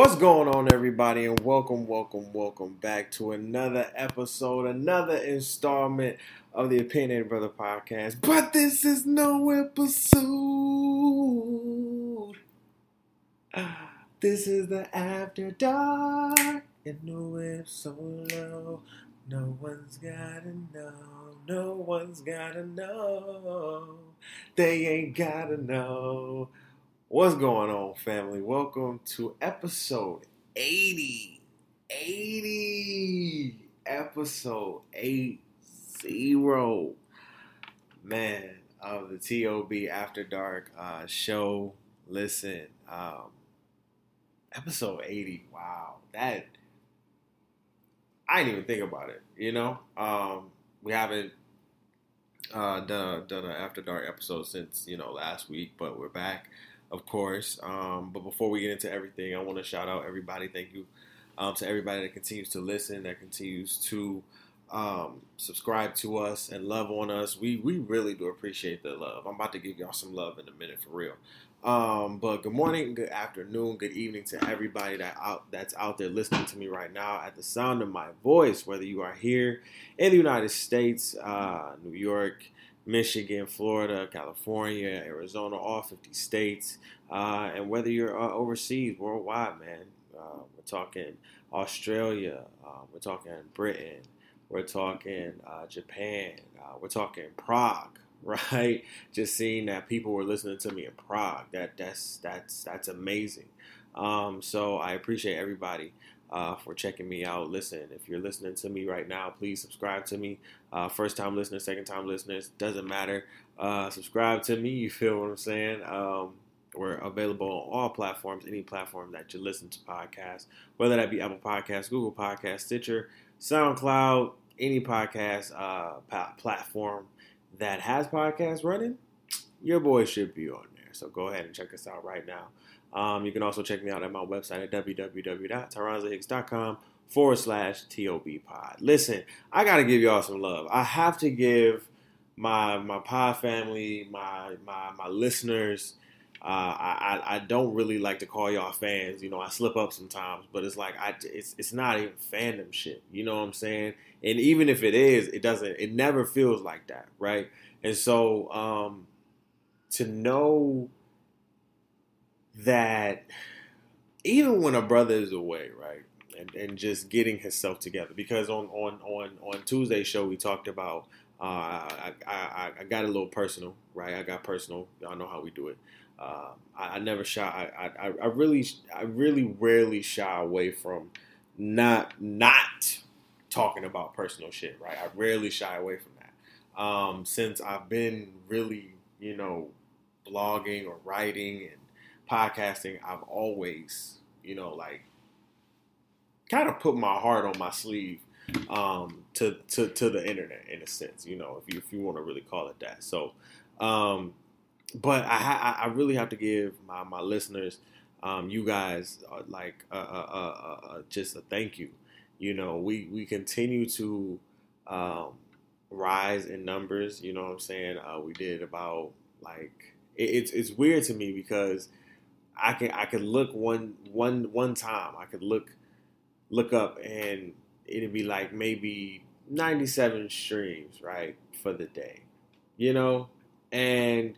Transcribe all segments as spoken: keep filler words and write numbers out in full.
What's going on, everybody, and welcome, welcome, welcome back to another episode, another installment of the Opinionated Brother podcast. But this is no episode. This is the After Dark, and the wave's so low, no one's gotta know, no one's gotta know, they ain't gotta know. What's going on, family? Welcome to episode eighty. eighty. Episode eighty. Man, of the T O B After Dark uh, show. Listen, um, episode eighty. Wow. That, I didn't even think about it, you know? Um, we haven't uh, done, a, done an After Dark episode since, you know, last week, but we're back. Of course, um, but before we get into everything, I want to shout out everybody. Thank you um, to everybody that continues to listen, that continues to um, subscribe to us and love on us. We we really do appreciate the love. I'm about to give y'all some love in a minute, for real. Um, but good morning, good afternoon, good evening to everybody that out that's out there listening to me right now at the sound of my voice. Whether you are here in the United States, uh, New York, Michigan, Florida, California, Arizona, all fifty states, uh, and whether you're uh, overseas, worldwide, man, uh, we're talking Australia, uh, we're talking Britain, we're talking uh, Japan, uh, we're talking Prague, right? Just seeing that people were listening to me in Prague, that that's that's that's amazing. Um, so I appreciate everybody. Uh, for checking me out. Listen, if you're listening to me right now, please subscribe to me. Uh, first time listeners, second time listeners, doesn't matter. Uh, subscribe to me, you feel what I'm saying? Um, we're available on all platforms, any platform that you listen to podcasts, whether that be Apple Podcasts, Google Podcasts, Stitcher, SoundCloud, any podcast uh, pa- platform that has podcasts running, your boy should be on there. So go ahead and check us out right now. Um, you can also check me out at my website at www.teranzahicks.com forward slash T O B pod. Listen, I got to give y'all some love. I have to give my my pod family, my my, my listeners. Uh, I, I, I don't really like to call y'all fans. You know, I slip up sometimes, but it's like I it's it's not even fandom shit. You know what I'm saying? And even if it is, it doesn't. It never feels like that, right? And so um, to know that even when a brother is away, right, and, and just getting himself together, because on on, on, on Tuesday's show we talked about, uh, I, I I got a little personal, right? I got personal. Y'all know how we do it. Uh, I, I never shy. I, I I really I really rarely shy away from not not talking about personal shit, right? I rarely shy away from that. Um, since I've been really, you know, blogging or writing and podcasting, I've always, you know, like, kind of put my heart on my sleeve um, to, to to the internet, in a sense, you know, if you if you want to really call it that. So, um, but I I really have to give my my listeners, um, you guys, uh, like, uh, uh, uh, uh, just a thank you. You know, we we continue to um, rise in numbers. You know what I'm saying? Uh, we did about like it, it's it's weird to me because I can I could look one one one time. I could look look up and it'd be like maybe ninety-seven streams, right, for the day, you know. And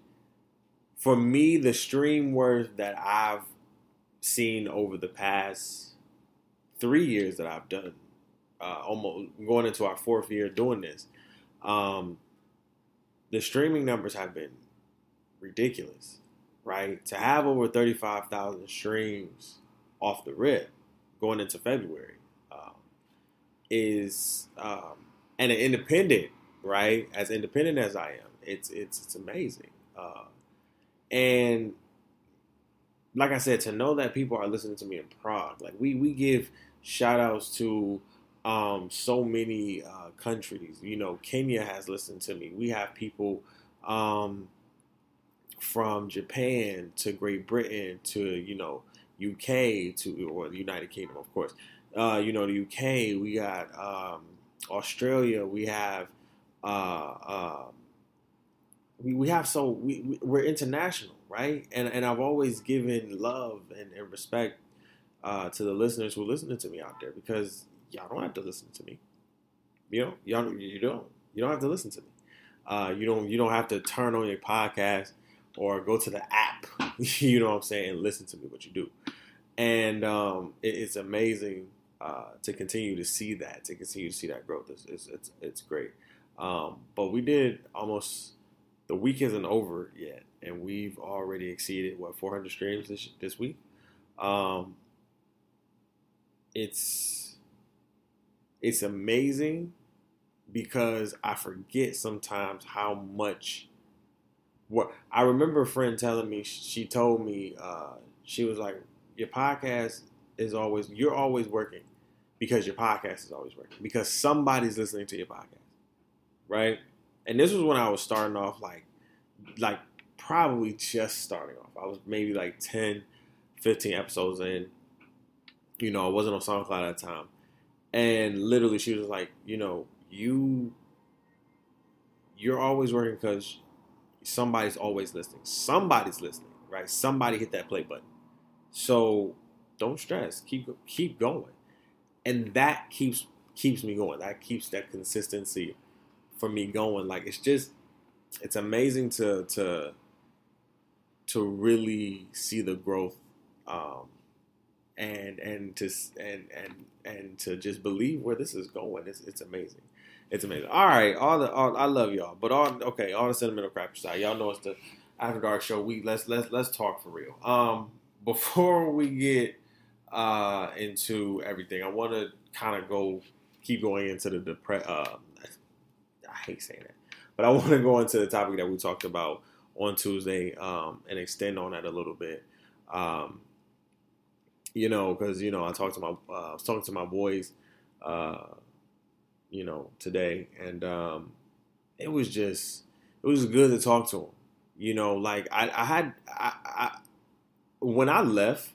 for me, the stream worth that I've seen over the past three years that I've done, uh, almost going into our fourth year doing this, um, the streaming numbers have been ridiculous. Right, to have over thirty-five thousand streams off the rip going into February um, is, um, and an independent, right? As independent as I am, it's it's it's amazing. Uh, and like I said, to know that people are listening to me in Prague, like we we give shout outs to um, so many uh, countries. You know, Kenya has listened to me. We have people. Um, From Japan to Great Britain to, you know, U K to, or the United Kingdom, of course, uh, you know, the U K, we got um, Australia, we have, uh, uh, we, we have, so we, we're international, right? And and I've always given love and, and respect uh, to the listeners who are listening to me out there, because y'all don't have to listen to me. You know, y'all you don't you don't have to listen to me. Uh, you don't you don't have to turn on your podcast or go to the app. You know what I'm saying? And listen to me, what you do. And um, it, it's amazing uh, to continue to see that, to continue to see that growth. It's it's it's, it's great. Um, but we did almost the week isn't over yet, and we've already exceeded what four hundred streams this this week. Um, it's it's amazing. Because I forget sometimes how much. What I remember a friend telling me, she told me, uh, she was like, "Your podcast is always, you're always working, because your podcast is always working because somebody's listening to your podcast, right?" And this was when I was starting off, like, like probably just starting off. I was maybe like ten, fifteen episodes in. You know, I wasn't on SoundCloud at the time, and literally she was like, you know. You, you're always working because somebody's always listening. Somebody's listening, right? Somebody hit that play button. So don't stress. Keep keep going, and that keeps keeps me going. That keeps that consistency for me going. Like it's just, it's amazing to to to really see the growth, um, and and to and and and to just believe where this is going. It's it's amazing. It's amazing. All right, all the all, I love y'all, but all okay, all the sentimental crap aside, y'all know it's the After Dark Show week. Let's let's let's talk for real. Um, before we get uh, into everything, I want to kind of go keep going into the depre- uh, I hate saying that, but I want to go into the topic that we talked about on Tuesday um, and extend on that a little bit. Um, you know, because you know, I talked to my uh, I was talking to my boys. Uh, you know, today. And, um, it was just, it was good to talk to him. You know, like I, I had, I, I, when I left,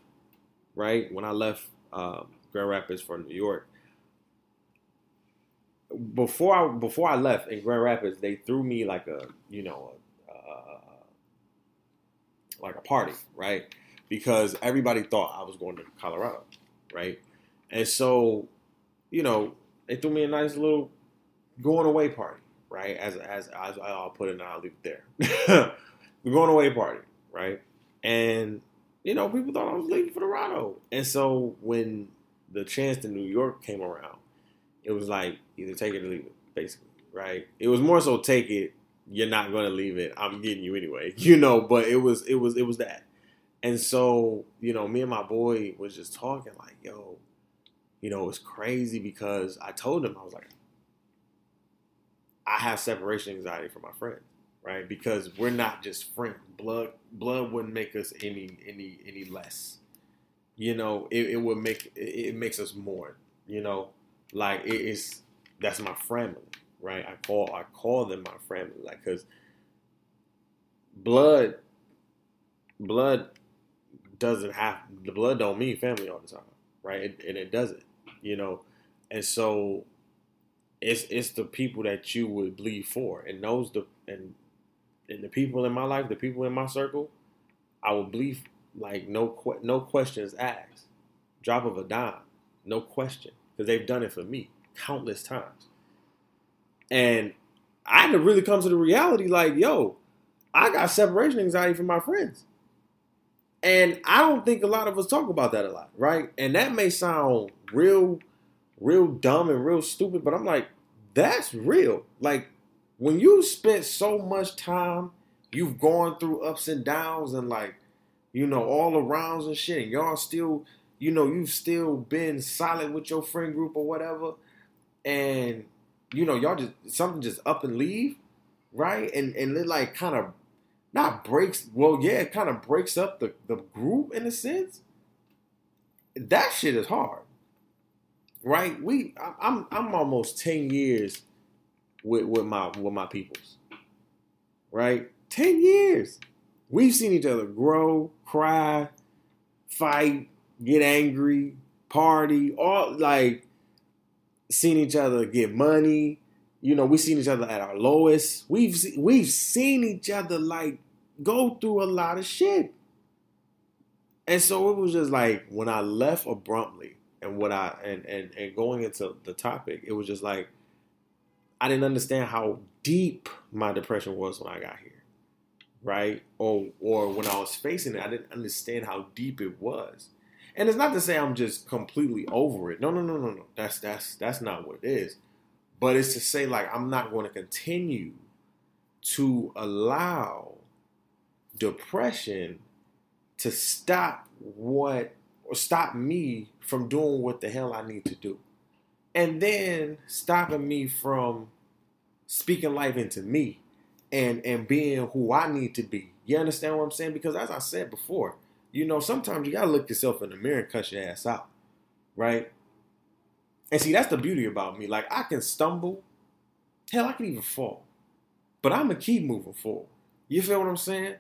right. When I left, uh, Grand Rapids for New York, before I, before I left in Grand Rapids, they threw me like a, you know, a, uh, like a party, right. Because everybody thought I was going to Colorado. Right. And so, you know, they threw me a nice little going away party, right? As as, as I'll put it, and I'll leave it there. The going away party, right? And you know, people thought I was leaving for Colorado. And so when the chance to New York came around, it was like either take it or leave it, basically, right? It was more so take it. You're not going to leave it. I'm getting you anyway, you know. But it was it was it was that. And so you know, me and my boy was just talking like, yo. You know, it's crazy because I told him, I was like, I have separation anxiety from my friends, right? Because we're not just friends. Blood blood wouldn't make us any any any less. You know, it, it would make it, it makes us more, you know, like it is that's my family, right? I call I call them my family, like because blood blood doesn't have the blood don't mean family all the time. Right, and it doesn't, you know, and so it's it's the people that you would bleed for, and those the and and the people in my life, the people in my circle, I would bleed like no no questions asked, drop of a dime, no question, because they've done it for me countless times, and I had to really come to the reality, like, yo, I got separation anxiety from my friends. And I don't think a lot of us talk about that a lot, right? And that may sound real, real dumb and real stupid, but I'm like, that's real. Like, when you spent so much time, you've gone through ups and downs and, like, you know, all arounds and shit, and y'all still, you know, you've still been solid with your friend group or whatever, and, you know, y'all just, something just up and leave, right? And, and it, like, kind of, Not breaks, well, yeah, it kind of breaks up the, the group in a sense. That shit is hard, right? We, I, I'm, I'm almost ten years with with my with my peoples, right? Ten years, we've seen each other grow, cry, fight, get angry, party, all like seen each other get money. You know, we've seen each other at our lowest. We've we've seen each other like go through a lot of shit. And so it was just like, when I left abruptly and what I, and, and, and going into the topic, it was just like, I didn't understand how deep my depression was when I got here. Right. Or, or when I was facing it, I didn't understand how deep it was. And it's not to say I'm just completely over it. No, no, no, no, no. That's, that's, that's not what it is. But it's to say, like, I'm not going to continue to allow depression to stop what, or stop me from doing what the hell I need to do. And then stopping me from speaking life into me and, and being who I need to be. You understand what I'm saying? Because as I said before, you know, sometimes you got to look yourself in the mirror and cut your ass out, right? And see, that's the beauty about me. Like, I can stumble. Hell, I can even fall. But I'm going to keep moving forward. You feel what I'm saying?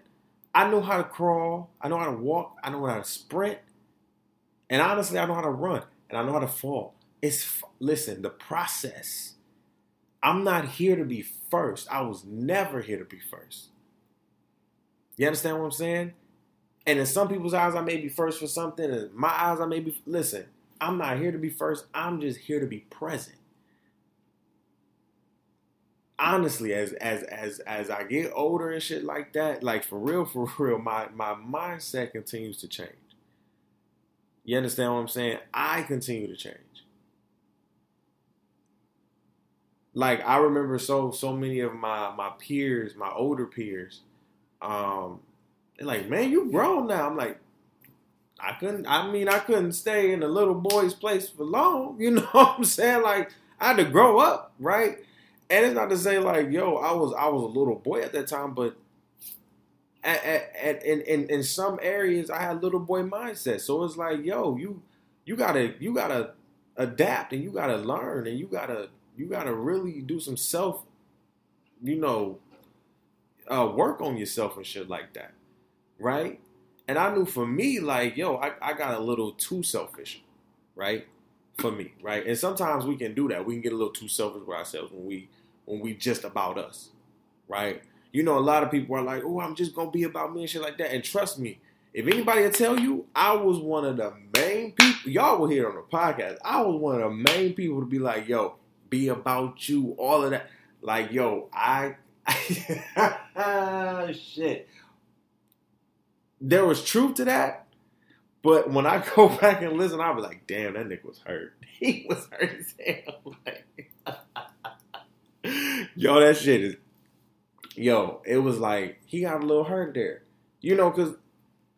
I know how to crawl. I know how to walk. I know how to sprint. And honestly, I know how to run. And I know how to fall. It's, listen, the process. I'm not here to be first. I was never here to be first. You understand what I'm saying? And in some people's eyes, I may be first for something. In my eyes, I may be... Listen, I'm not here to be first. I'm just here to be present. Honestly, as as as as I get older and shit like that, like, for real, for real, my, my mindset continues to change. You understand what I'm saying? I continue to change. Like, I remember so so many of my, my peers, my older peers, um... they're like, man, you grown now. I'm like, I couldn't, I mean, I couldn't stay in a little boy's place for long. You know what I'm saying? Like, I had to grow up, right? And it's not to say, like, yo, I was I was a little boy at that time, but at, at, at, in, in, in some areas, I had little boy mindset. So it's like, yo, you you gotta you gotta adapt, and you gotta learn, and you gotta you gotta really do some self, you know, uh, work on yourself and shit like that. Right? And I knew for me, like, yo, I, I got a little too selfish, right? For me, right? And sometimes we can do that. We can get a little too selfish with ourselves when we when we just about us, right? You know, a lot of people are like, oh, I'm just going to be about me and shit like that. And trust me, if anybody will tell you, I was one of the main people. Y'all will hear on the podcast. I was one of the main people to be like, yo, be about you, all of that. Like, yo, I... shit. There was truth to that, but when I go back and listen, I was like, damn, that nigga was hurt. He was hurt as hell. Like, yo, that shit is... Yo, it was like, he got a little hurt there. You know, because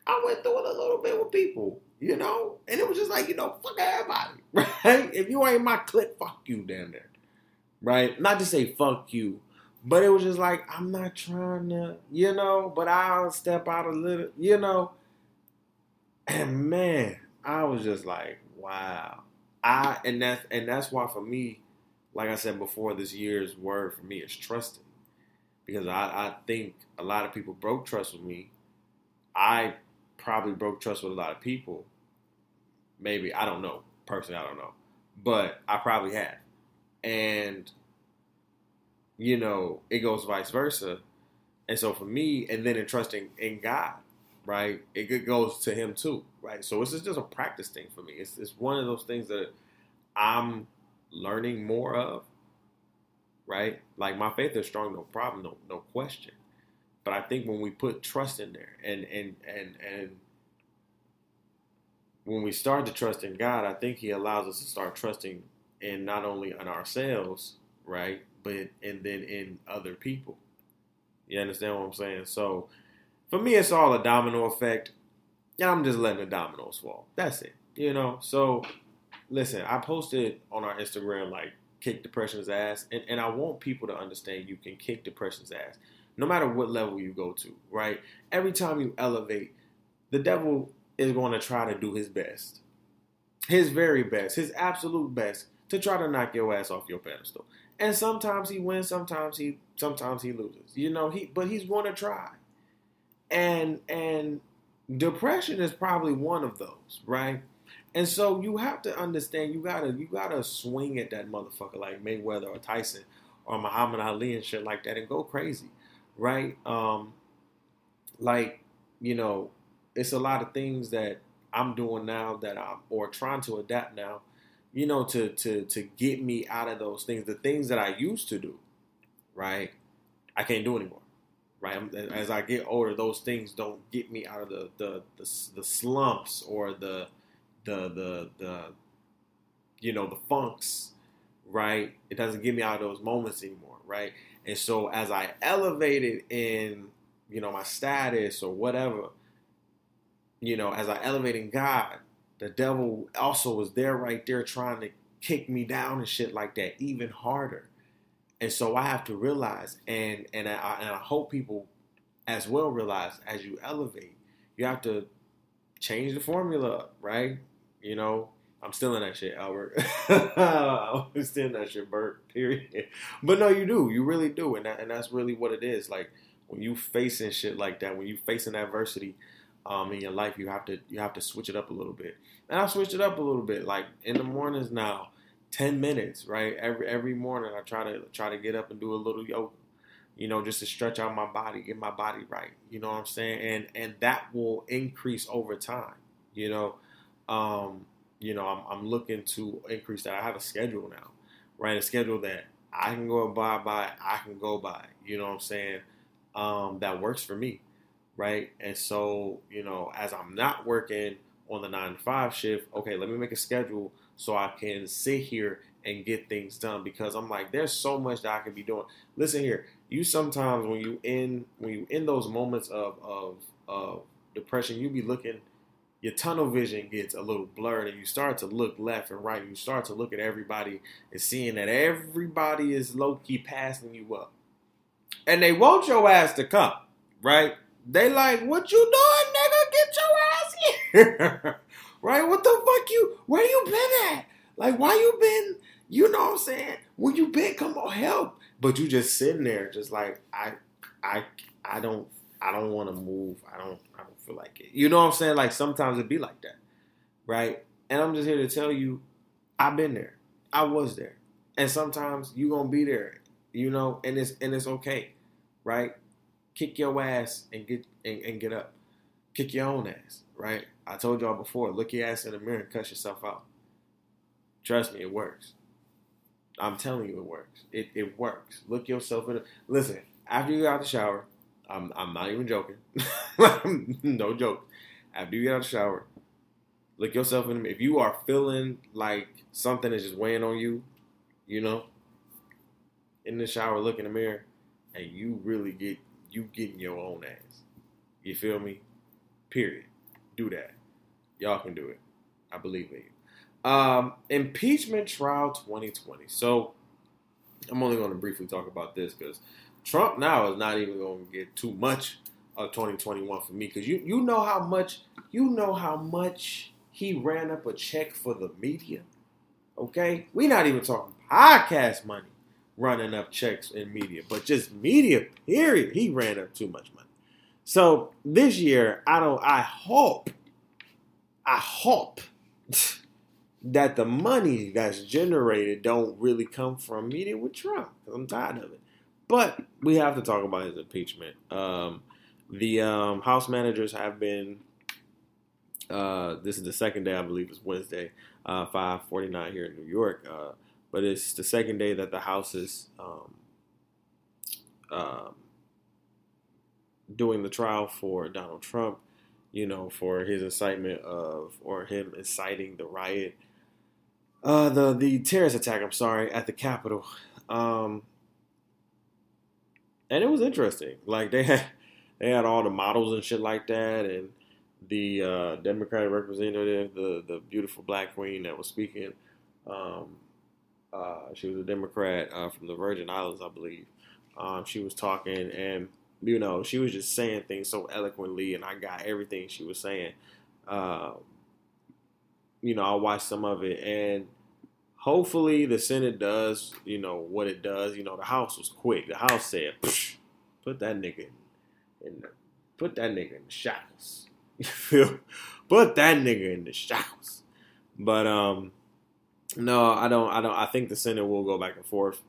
I went through it a little bit with people, you know? And it was just like, you know, fuck everybody, right? If you ain't my clique, fuck you down there, right? Not to say fuck you, but it was just like, I'm not trying to, you know, but I'll step out a little, you know. And man, I was just like, wow. I and that's, and that's why for me, like I said before, this year's word for me is trusting. Because I, I think a lot of people broke trust with me. I probably broke trust with a lot of people. Maybe, I don't know. Personally, I don't know. But I probably have. And... you know, it goes vice versa. And so for me, and then in trusting in God, right, it goes to him too, right? So it's just a practice thing for me. It's it's one of those things that I'm learning more of, right? Like, my faith is strong, no problem, no no question. But I think when we put trust in there and and and, and when we start to trust in God, I think he allows us to start trusting in not only in ourselves, right? But and then in other people. You understand what I'm saying? So for me, it's all a domino effect. And I'm just letting the dominoes fall. That's it. You know? So listen, I posted on our Instagram, like, kick depression's ass. And, and I want people to understand you can kick depression's ass no matter what level you go to, right? Every time you elevate, the devil is going to try to do his best. His very best. His absolute best to try to knock your ass off your pedestal. And sometimes he wins, sometimes he sometimes he loses. You know, he but he's going to try. And and depression is probably one of those, right? And so you have to understand, you gotta you gotta swing at that motherfucker like Mayweather or Tyson or Muhammad Ali and shit like that and go crazy, right? Um, like, you know, it's a lot of things that I'm doing now that I'm, or trying to adapt now, you know, to, to, to get me out of those things, the things that I used to do, right? I can't do anymore, right? I'm, as I get older, those things don't get me out of the, the, the, the slumps or the, the, the, the, you know, the funks, right? It doesn't get me out of those moments anymore, right? And so as I elevated in, you know, my status or whatever, you know, as I elevated in God, the devil also was there right there trying to kick me down and shit like that, even harder. And so I have to realize, and and I, and I hope people as well realize, as you elevate, you have to change the formula up, right? You know, I'm still in that shit, Albert. I'm still in that shit, Bert, period. But no, you do. You really do. And that, and that's really what it is. Like, when you facing shit like that, when you facing adversity um, in your life, you have to you have to switch it up a little bit. And I switched it up a little bit. Like, in the mornings now, ten minutes, right? Every every morning I try to try to get up and do a little yoga, you know, just to stretch out my body, get my body right. You know what I'm saying? And and that will increase over time, you know. Um, you know, I'm, I'm looking to increase that. I have a schedule now, right? A schedule that I can go by, by, I can go by, you know what I'm saying? Um, that works for me, right? And so, you know, as I'm not working on the nine to five shift, okay, let me make a schedule so I can sit here and get things done, because I'm like, there's so much that I could be doing. Listen here, you sometimes when you in when you in those moments of of, of depression, you be looking, your tunnel vision gets a little blurred, and you start to look left and right. You start to look at everybody and seeing that everybody is low key passing you up, and they want your ass to come, right? They like, what you doing, nigga? Get your ass here. Right? What the fuck you, where you been at? Like, why you been, you know what I'm saying? Where you been? Come on, help. But you just sitting there just like, I, I, I don't, I don't want to move. I don't, I don't feel like it. You know what I'm saying? Like, sometimes it be like that. Right? And I'm just here to tell you, I've been there. I was there. And sometimes you going to be there, you know, and it's, and it's okay. Right? Kick your ass and get, and, and get up. Kick your own ass. Right? I told y'all before, look your ass in the mirror and cut yourself out. Trust me, it works. I'm telling you, it works. It it works. Look yourself in the... Listen, after you get out of the shower, I'm, I'm not even joking. No joke. After you get out of the shower, look yourself in the mirror. If you are feeling like something is just weighing on you, you know, in the shower, look in the mirror, and you really get... You getting your own ass. You feel me? Period. Do that. Y'all can do it. I believe in you. Um, impeachment trial twenty twenty. So I'm only going to briefly talk about this because Trump now is not even going to get too much of twenty twenty-one for me, because you you know how much you know how much he ran up a check for the media. Okay, we're not even talking podcast money running up checks in media, but just media period. He ran up too much money. So this year, I don't. I hope, I hope that the money that's generated don't really come from meeting with Trump. I'm tired of it. But we have to talk about his impeachment. Um, the um, House managers have been. Uh, this is the second day, I believe, it's Wednesday, uh, five forty-nine here in New York. Uh, but it's the second day that the House is. Um, um, doing the trial for Donald Trump, you know, for his incitement of, or him inciting the riot, uh, the, the terrorist attack, I'm sorry, at the Capitol. Um, and it was interesting. Like, they had, they had all the models and shit like that. And the, uh, Democratic representative, the, the beautiful black queen that was speaking, um, uh, she was a Democrat, uh, from the Virgin Islands, I believe. Um, she was talking, and, you know, she was just saying things so eloquently, and I got everything she was saying. Uh, you know, I watched some of it, and hopefully the Senate does, you know, what it does. You know, the House was quick. The House said, put that nigga in, in the, put that nigga in the shackles. You feel? Put that nigga in the shackles. But, um, no, I don't, I don't, I think the Senate will go back and forth.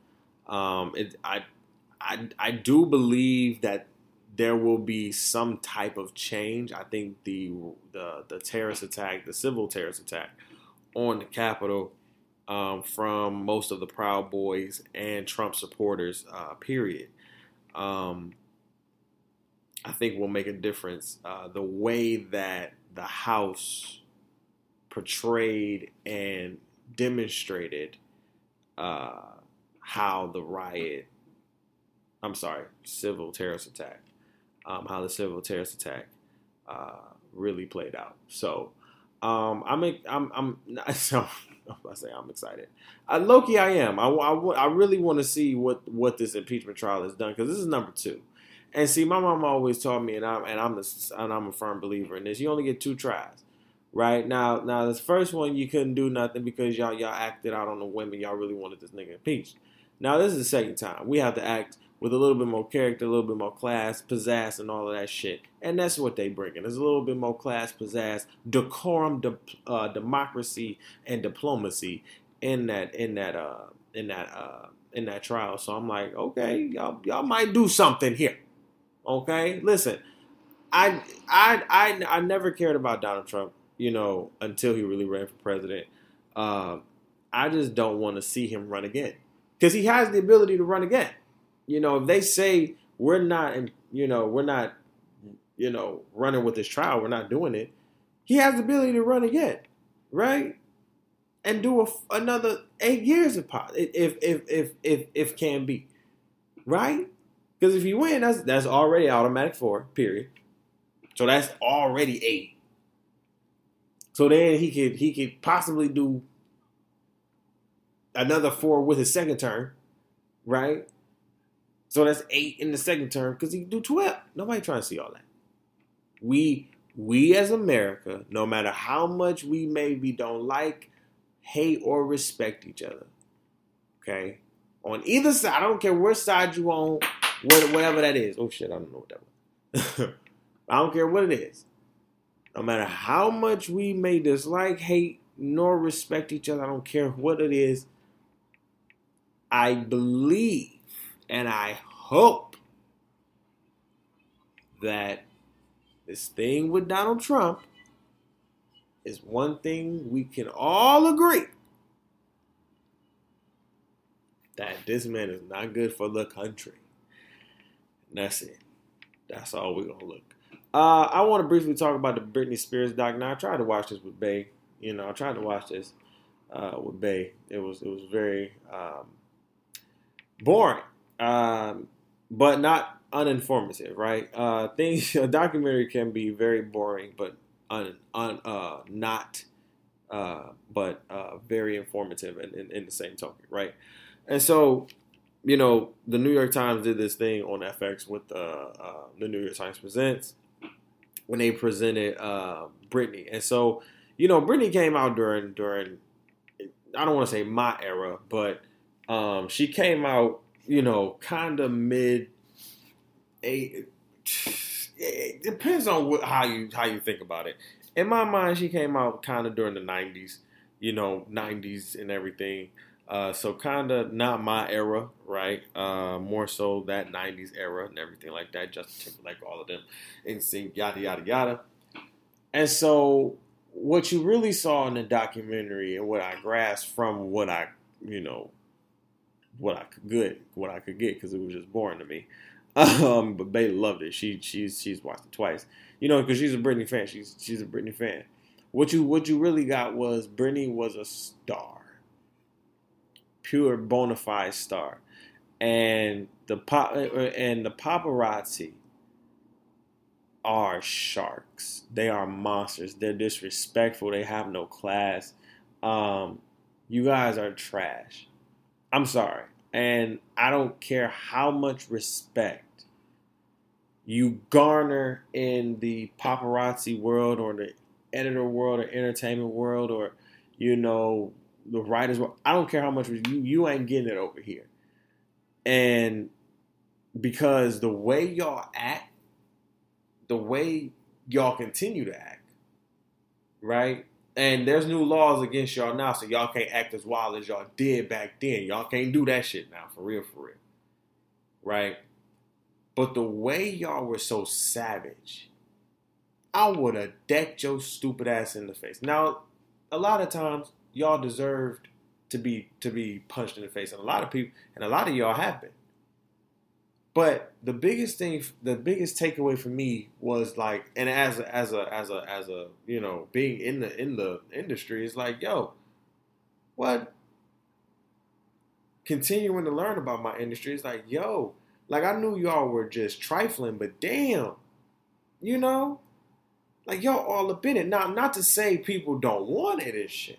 Um, it, I, I, I do believe that there will be some type of change. I think the the, the terrorist attack, the civil terrorist attack on the Capitol um, from most of the Proud Boys and Trump supporters, uh, period, um, I think will make a difference. Uh, the way that the House portrayed and demonstrated uh, how the riot, I'm sorry, civil terrorist attack, um, how the civil terrorist attack uh, really played out. So um, I'm, I'm, I'm, not, so, I say I'm excited. I, low-key, I am. I, I, I really want to see what, what this impeachment trial has done, because this is number two. And see, my mom always taught me, and I'm, and I'm, a, and I'm a firm believer in this. You only get two tries. Right now, now this first one you couldn't do nothing because y'all y'all acted out on the women. Y'all really wanted this nigga impeached. Now this is the second time. We have to act with a little bit more character, a little bit more class, pizzazz, and all of that shit. And that's what they bringing. There's a little bit more class, pizzazz, decorum, de- uh, democracy, and diplomacy in that in that uh, in that uh, in that trial. So I'm like, okay, y'all y'all might do something here. Okay, listen, I I I I never cared about Donald Trump. You know, until he really ran for president. Uh, I just don't want to see him run again. Because he has the ability to run again. You know, if they say we're not, you know, we're not, you know, running with this trial, we're not doing it. He has the ability to run again, right? And do a, another eight years if if if if if, if can be, right? Because if you win, that's that's already automatic four, period. So that's already eight. So then he could he could possibly do another four with his second term, right? So that's eight in the second term because he could do twelve. Nobody trying to see all that. We we as America, no matter how much we maybe don't like, hate, or respect each other, okay? On either side, I don't care what side you on, whatever that is. Oh, shit, I don't know what that was. I don't care what it is. No matter how much we may dislike, hate, nor respect each other, I don't care what it is, I believe and I hope that this thing with Donald Trump is one thing we can all agree. That this man is not good for the country. And that's it. That's all we're going to look. Uh, I want to briefly talk about the Britney Spears doc. Now, I tried to watch this with Bae. You know, I tried to watch this uh, with Bae. It was it was very um, boring, um, but not uninformative, right? Uh, things a documentary can be very boring, but un, un, uh, not, uh, but uh, very informative in, in, in the same token, right? And so, you know, the New York Times did this thing on F X with uh, uh, the New York Times Presents, when they presented uh, Britney. And so, you know, Britney came out during, during I don't want to say my era, but um, she came out, you know, kind of mid, eight, it depends on what, how you how you think about it. In my mind, she came out kind of during the nineties, you know, nineties and everything. Uh, so kind of not my era, right? Uh, more so that nineties era and everything like that. Justin Timberlake, all of them, N Sync, yada, yada, yada. And so what you really saw in the documentary and what I grasped from what I, you know, what I could get, what I could get, because it was just boring to me. Um, but Bae loved it. She she's she's watched it twice, you know, because she's a Britney fan. She's she's a Britney fan. What you what you really got was Britney was a star. Pure bona fide star, and the pop and the paparazzi are sharks. They are monsters. They're disrespectful. They have no class. Um, you guys are trash. I'm sorry, and I don't care how much respect you garner in the paparazzi world, or the editor world, or entertainment world, or you know. The writers, I don't care how much you you ain't getting it over here, and because the way y'all act, the way y'all continue to act, right? And there's new laws against y'all now, so y'all can't act as wild as y'all did back then. Y'all can't do that shit now, for real, for real, right? But the way y'all were so savage, I would have decked your stupid ass in the face. Now, a lot of times y'all deserved to be to be punched in the face, and a lot of people and a lot of y'all have been. But the biggest thing, the biggest takeaway for me was like, and as a, as a as a as a you know, being in the in the industry, it's like, yo, what? Continuing to learn about my industry, it's like, yo. Like, I knew y'all were just trifling, but damn, you know? Like, y'all all up in it. Now, not to say people don't want it and shit,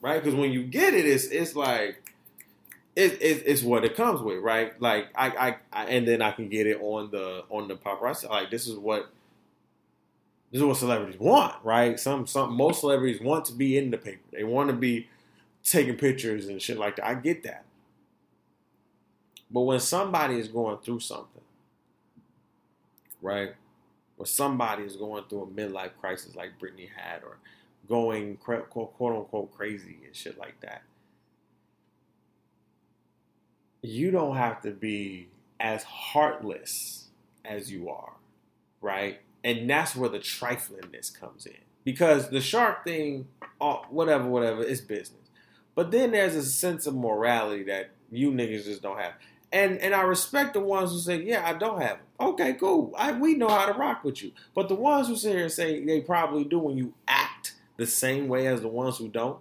right? Because when you get it, it's it's like, it, it, it's what it comes with, right? Like, I, I, I and then I can get it on the on the paparazzi. Like, this is what, this is what celebrities want, right? Some, some, most celebrities want to be in the paper. They want to be taking pictures and shit like that. I get that. But when somebody is going through something, right? When somebody is going through a midlife crisis like Britney had, or going quote, quote unquote crazy and shit like that, you don't have to be as heartless as you are, right? And that's where the triflingness comes in. Because the shark thing, whatever, whatever, it's business. But then there's a sense of morality that you niggas just don't have. And and I respect the ones who say, yeah, I don't have it. Okay, cool. I, we know how to rock with you. But the ones who sit here and say they probably do, when you act the same way as the ones who don't,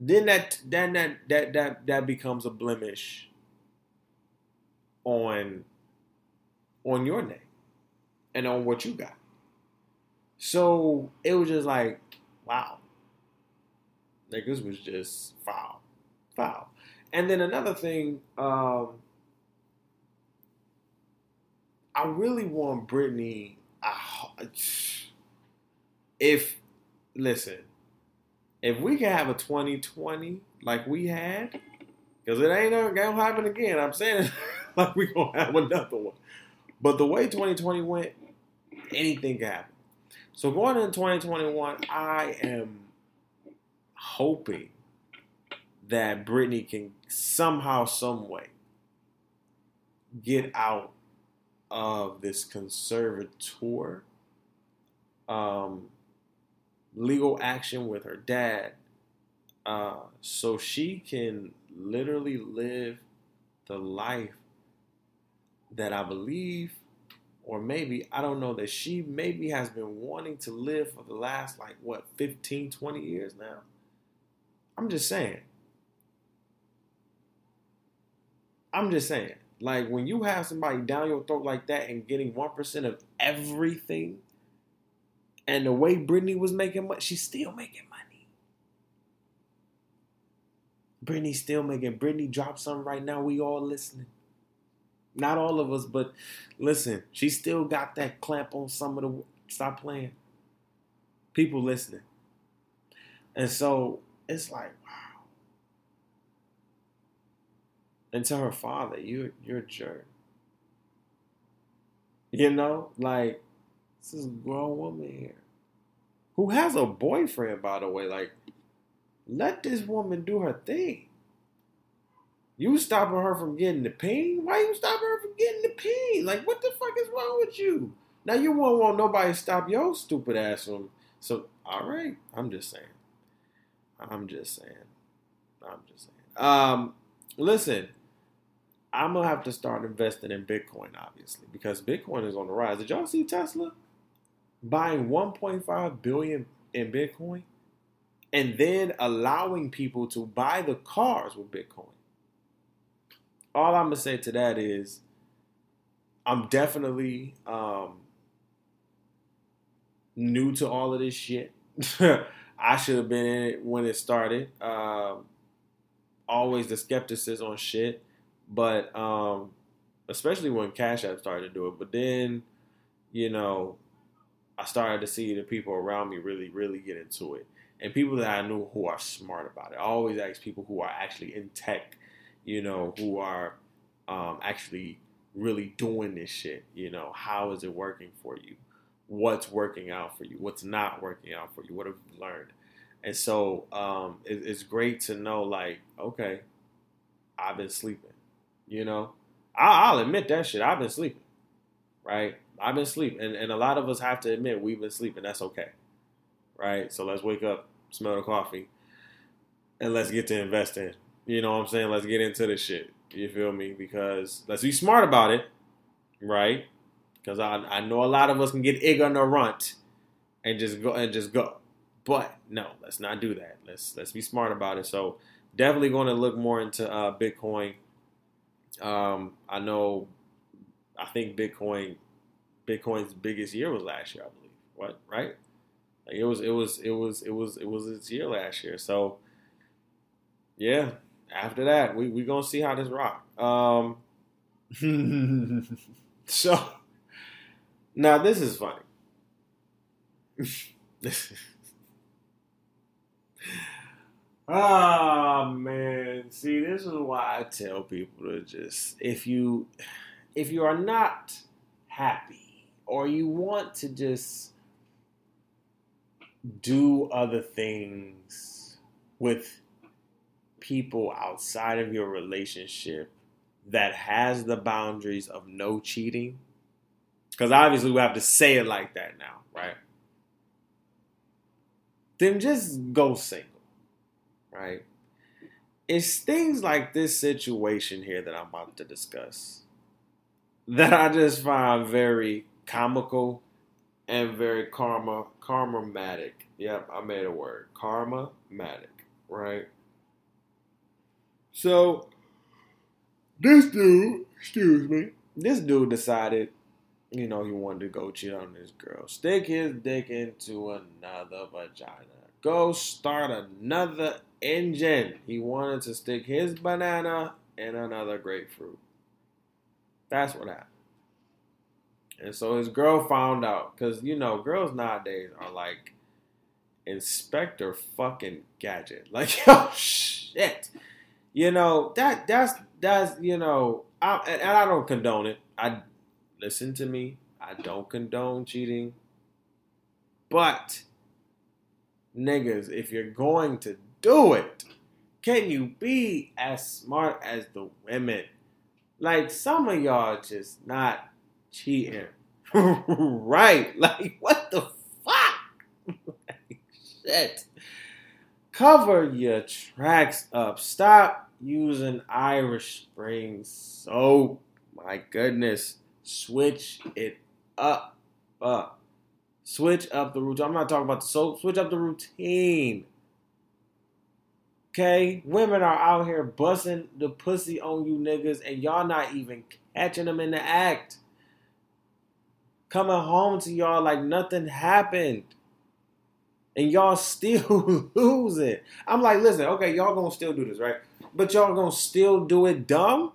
then that then that that that, that becomes a blemish on on your name and on what you got. So it was just like, wow. Niggas was just foul. Foul. And then another thing, um, I really want Britney, I, if, listen, if we can have a twenty twenty like we had, because it ain't going to happen again, I'm saying it like we're going to have another one. But the way twenty twenty went, anything can happen. So going into twenty twenty-one, I am hoping that Britney can somehow, some way get out of this conservator um, legal action with her dad, uh, so she can literally live the life that I believe, or maybe, I don't know, that she maybe has been wanting to live for the last, like, what, fifteen, twenty years now? I'm just saying. I'm just saying, like, when you have somebody down your throat like that and getting one percent of everything, and the way Britney was making money, she's still making money. Britney's still making, Britney dropped something right now, we all listening. Not all of us, but listen, she still got that clamp on some of the, stop playing. People listening. And so, it's like, wow. And tell her father, you, you're a jerk. You know? Like, this is a grown woman here. Who has a boyfriend, by the way. Like, let this woman do her thing. You stopping her from getting the ping? Why you stopping her from getting the ping? Like, what the fuck is wrong with you? Now, you won't want nobody to stop your stupid ass from. So, all right. I'm just saying. I'm just saying. I'm just saying. Um, listen. I'm going to have to start investing in Bitcoin, obviously, because Bitcoin is on the rise. Did y'all see Tesla buying one point five billion dollars in Bitcoin and then allowing people to buy the cars with Bitcoin? All I'm going to say to that is I'm definitely um, new to all of this shit. I should have been in it when it started. Uh, always the skepticism on shit. But um, especially when Cash App started to do it. But then, you know, I started to see the people around me really, really get into it. And people that I knew who are smart about it. I always ask people who are actually in tech, you know, who are um, actually really doing this shit. You know, how is it working for you? What's working out for you? What's not working out for you? What have you learned? And so um, it, it's great to know, like, okay, I've been sleeping. You know, I'll admit that shit. I've been sleeping, right? I've been sleeping. And, and a lot of us have to admit we've been sleeping. That's okay, right? So let's wake up, smell the coffee, and let's get to investing. You know what I'm saying? Let's get into this shit. You feel me? Because let's be smart about it, right? Because I, I know a lot of us can get ignorant and just go and just go. But no, let's not do that. Let's let's be smart about it. So definitely going to look more into uh, Bitcoin. Um, I know, I think Bitcoin, Bitcoin's biggest year was last year, I believe. What, right? Like it was, it was, it was, it was, it was its year last year. So yeah, after that, we, we going to see how this rock. Um, so now this is funny. This is, ah, oh, man. See, this is why I tell people to just, if you, if you are not happy or you want to just do other things with people outside of your relationship that has the boundaries of no cheating, because obviously we have to say it like that now, right? Then just go single. Right? It's things like this situation here that I'm about to discuss that I just find very comical and very karma, karmatic. Yep, I made a word. Karmatic, right? So, this dude, excuse me, this dude decided, you know, he wanted to go cheat on this girl. Stick his dick into another vagina. Go start another engine. He wanted to stick his banana in another grapefruit. That's what happened. And so his girl found out. Because, you know, girls nowadays are like Inspector fucking Gadget. Like, oh, shit. You know, that that's, that's you know, I, and, and I don't condone it. I listen to me. I don't condone cheating. But, niggas, if you're going to do it, can you be as smart as the women? Like, some of y'all just not cheating. Right? Like, what the fuck? Like, shit. Cover your tracks up. Stop using Irish Spring soap. My goodness. Switch it up. Up. Switch up the routine. I'm not talking about the soap. Switch up the routine. Okay? Women are out here busting the pussy on you niggas and y'all not even catching them in the act. Coming home to y'all like nothing happened. And y'all still losing. I'm like, listen, okay, y'all gonna still do this, right? But y'all gonna still do it dumb?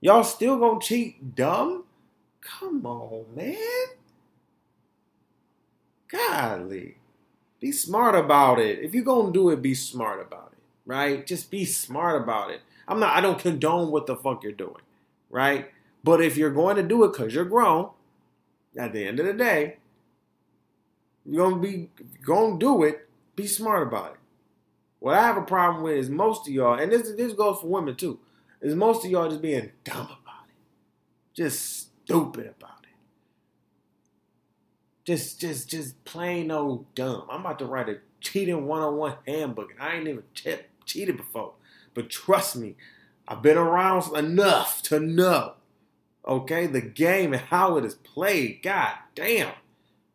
Y'all still gonna cheat dumb? Come on, man. Golly, be smart about it. If you're gonna do it, be smart about it, right? Just be smart about it. I'm not, I don't condone what the fuck you're doing, right? But if you're going to do it because you're grown, at the end of the day, you're gonna be gonna do it. Be smart about it. What I have a problem with is most of y'all, and this this goes for women too, is most of y'all just being dumb about it, just stupid about it. Just, just, just plain old dumb. I'm about to write a cheating one-on-one handbook. I ain't even che- cheated before. But trust me, I've been around enough to know, okay, the game and how it is played. God damn.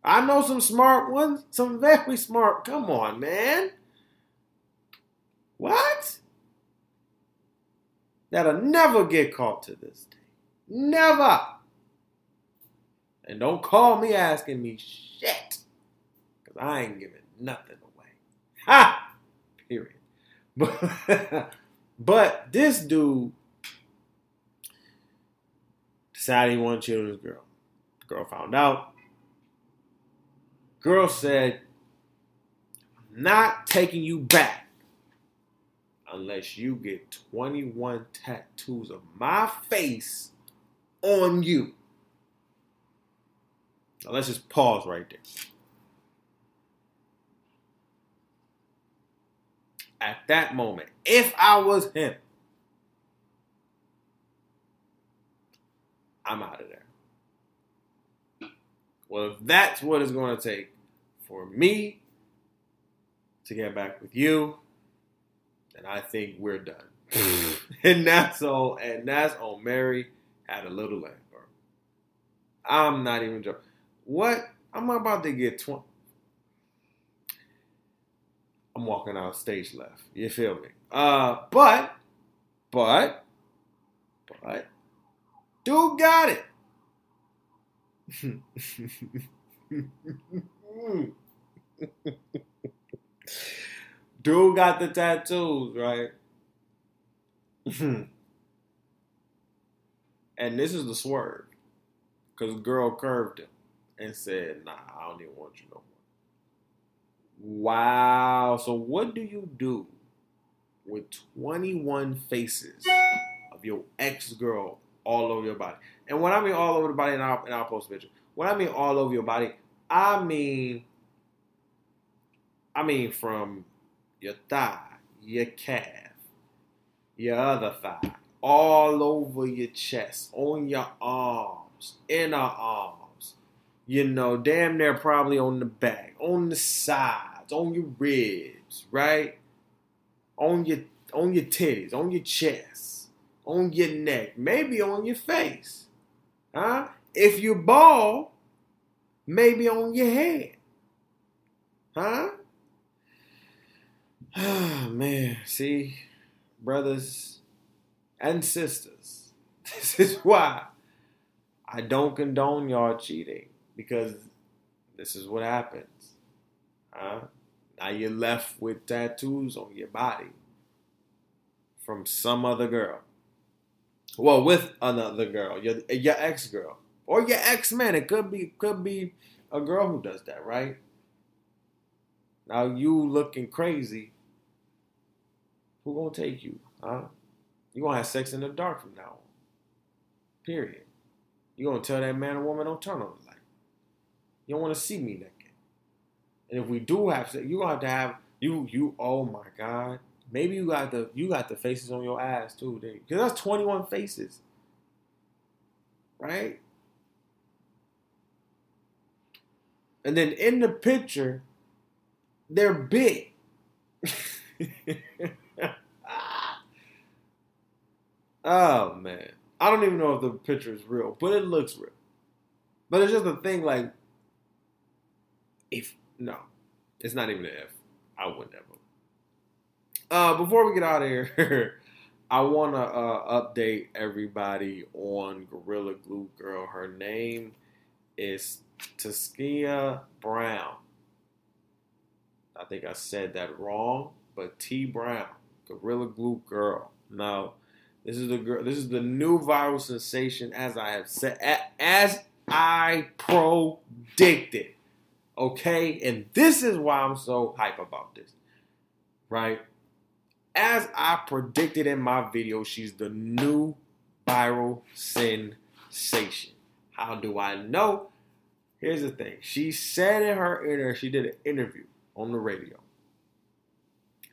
I know some smart ones, some very smart. Come on, man. What? That'll never get caught to this day. Never. And don't call me asking me shit, because I ain't giving nothing away. Ha! Period. But, but this dude decided he wanted to cheat on this girl. The girl found out. Girl said, I'm not taking you back unless you get twenty-one tattoos of my face on you. Now let's just pause right there. At that moment, if I was him, I'm out of there. Well, if that's what it's going to take for me to get back with you, then I think we're done. and that's all. And that's all. Mary had a little lamb, bro. I'm not even joking. What? I'm about to get twenty. I'm walking out stage left. You feel me? Uh, but, but, but, dude got it. Dude got the tattoos, right? And this is the swerve. Because girl curved him and said, nah, I don't even want you no more. Wow. So what do you do with twenty-one faces of your ex-girl all over your body? And when I mean all over the body, and I'll, and I'll post a picture. When I mean all over your body, I mean, I mean from your thigh, your calf, your other thigh, all over your chest, on your arms, inner arms. You know, damn near probably on the back, on the sides, on your ribs, right? On your on your titties, on your chest, on your neck, maybe on your face. Huh? If you're bald, maybe on your head. Huh? Ah, man. See, brothers and sisters, this is why I don't condone y'all cheating. Because this is what happens. Huh? Now you're left with tattoos on your body from some other girl. Well, with another girl, your your ex-girl or your ex-man. It could be could be a girl who does that, right? Now you looking crazy. Who gonna take you? Huh? You gonna have sex in the dark from now on. Period. You gonna tell that man or woman don't turn on the light. You don't want to see me naked. And if we do have sex, you're going to have to have, you, you, oh my God. Maybe you got the, you got the faces on your ass too, dude. Because that's twenty-one faces. Right? And then in the picture, they're big. Oh man. I don't even know if the picture is real, but it looks real. But it's just a thing like, If no, it's not even an if. I would never. Uh, before we get out of here, I want to uh, update everybody on Gorilla Glue Girl. Her name is Toskia Brown. I think I said that wrong, but T. Brown, Gorilla Glue Girl. Now, this is the girl. This is the new viral sensation, as I have said, as I predicted. Okay, and this is why I'm so hype about this, right? As I predicted in my video, she's the new viral sensation. How do I know? Here's the thing. She said in her interview, she did an interview on the radio.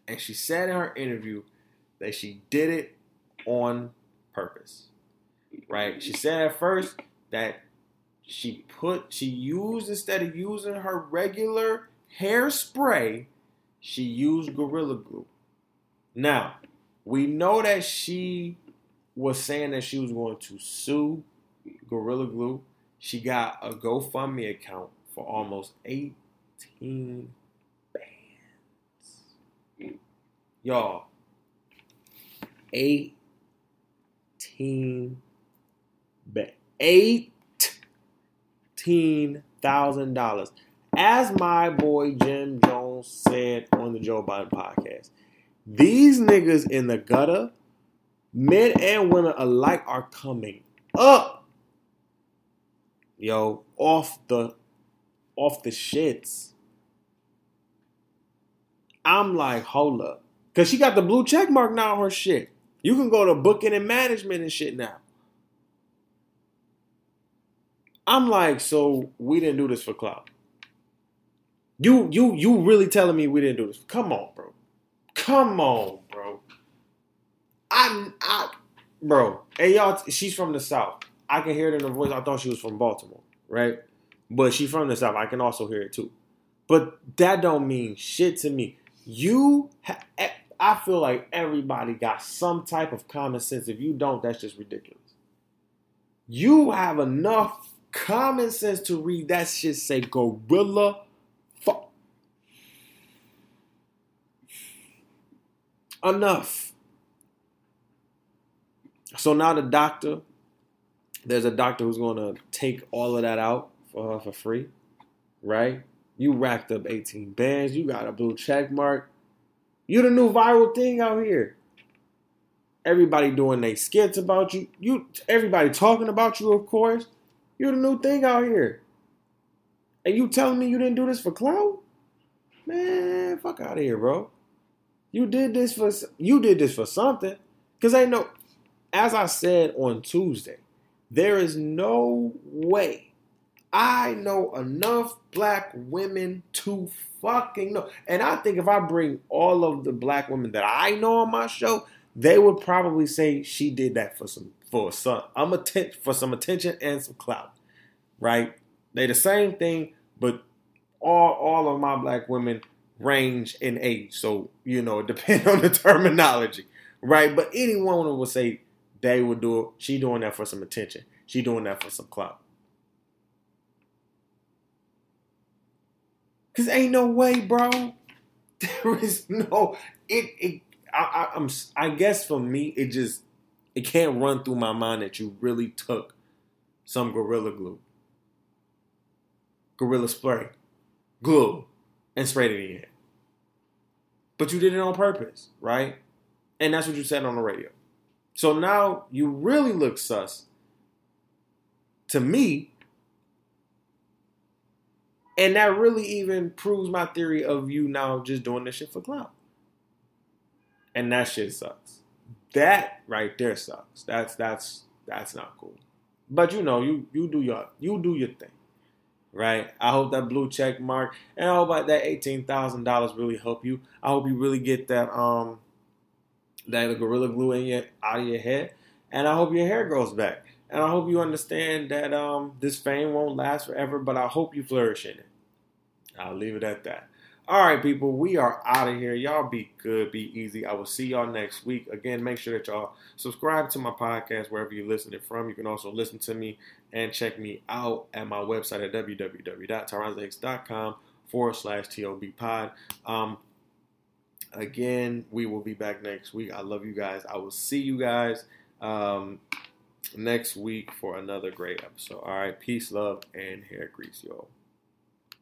And she said in her interview that she did it on purpose, right? She said at first that She put, she used, instead of using her regular hairspray, she used Gorilla Glue. Now, we know that she was saying that she was going to sue Gorilla Glue. She got a GoFundMe account for almost eighteen bands. Y'all, eighteen bands. eighteen fifteen thousand dollars. As my boy Jim Jones said on the Joe Biden podcast, these niggas in the gutter, men and women alike, are coming up. Yo, off the off the shits. I'm like, hold up. Because she got the blue check mark now on her shit. You can go to booking and management and shit now. I'm like, so we didn't do this for clout. You, you, you really telling me we didn't do this? Come on, bro. Come on, bro. I, I, bro. Hey, y'all, she's from the South. I can hear it in her voice. I thought she was from Baltimore, right? But she from the South. I can also hear it too. But that don't mean shit to me. You, ha- I feel like everybody got some type of common sense. If you don't, that's just ridiculous. You have enough common sense to read that shit say gorilla fuck. Enough. So now the doctor, there's a doctor who's going to take all of that out for her for free, right? You racked up eighteen bands. You got a blue check mark. You the new viral thing out here. Everybody doing they skits about you. You everybody talking about you, of course. You the new thing out here. And you telling me you didn't do this for clout? Man, fuck out of here, bro. You did this for you did this for something. Cause ain't no, as I said on Tuesday, there is no way. I know enough black women to fucking know. And I think if I bring all of the black women that I know on my show, they would probably say she did that for some for some I'm atten- for some attention and some clout. Right? They the same thing, but all all of my black women range in age. So, you know, it depends on the terminology. Right? But any woman would say they would do it. She doing that for some attention. She doing that for some clout. Cause ain't no way, bro. There is no it. it I, I, I'm. I guess for me, it just it can't run through my mind that you really took some gorilla glue, gorilla spray, glue, and sprayed it in. But you did it on purpose, right? And that's what you said on the radio. So now you really look sus to me. And that really even proves my theory of you now just doing this shit for clout. And that shit sucks. That right there sucks. That's that's that's not cool. But you know, you you do your you do your thing, right? I hope that blue check mark and I hope that eighteen thousand dollars really help you. I hope you really get that um that gorilla glue in your out of your head, and I hope your hair grows back. And I hope you understand that um, this fame won't last forever, but I hope you flourish in it. I'll leave it at that. All right, people, we are out of here. Y'all be good, be easy. I will see y'all next week. Again, make sure that y'all subscribe to my podcast wherever you listen it from. You can also listen to me and check me out at my website at www.teranzahicks.com forward slash T O B pod. Um, again, we will be back next week. I love you guys. I will see you guys. Um... next week for another great episode. All right, peace, love, and hair grease, y'all.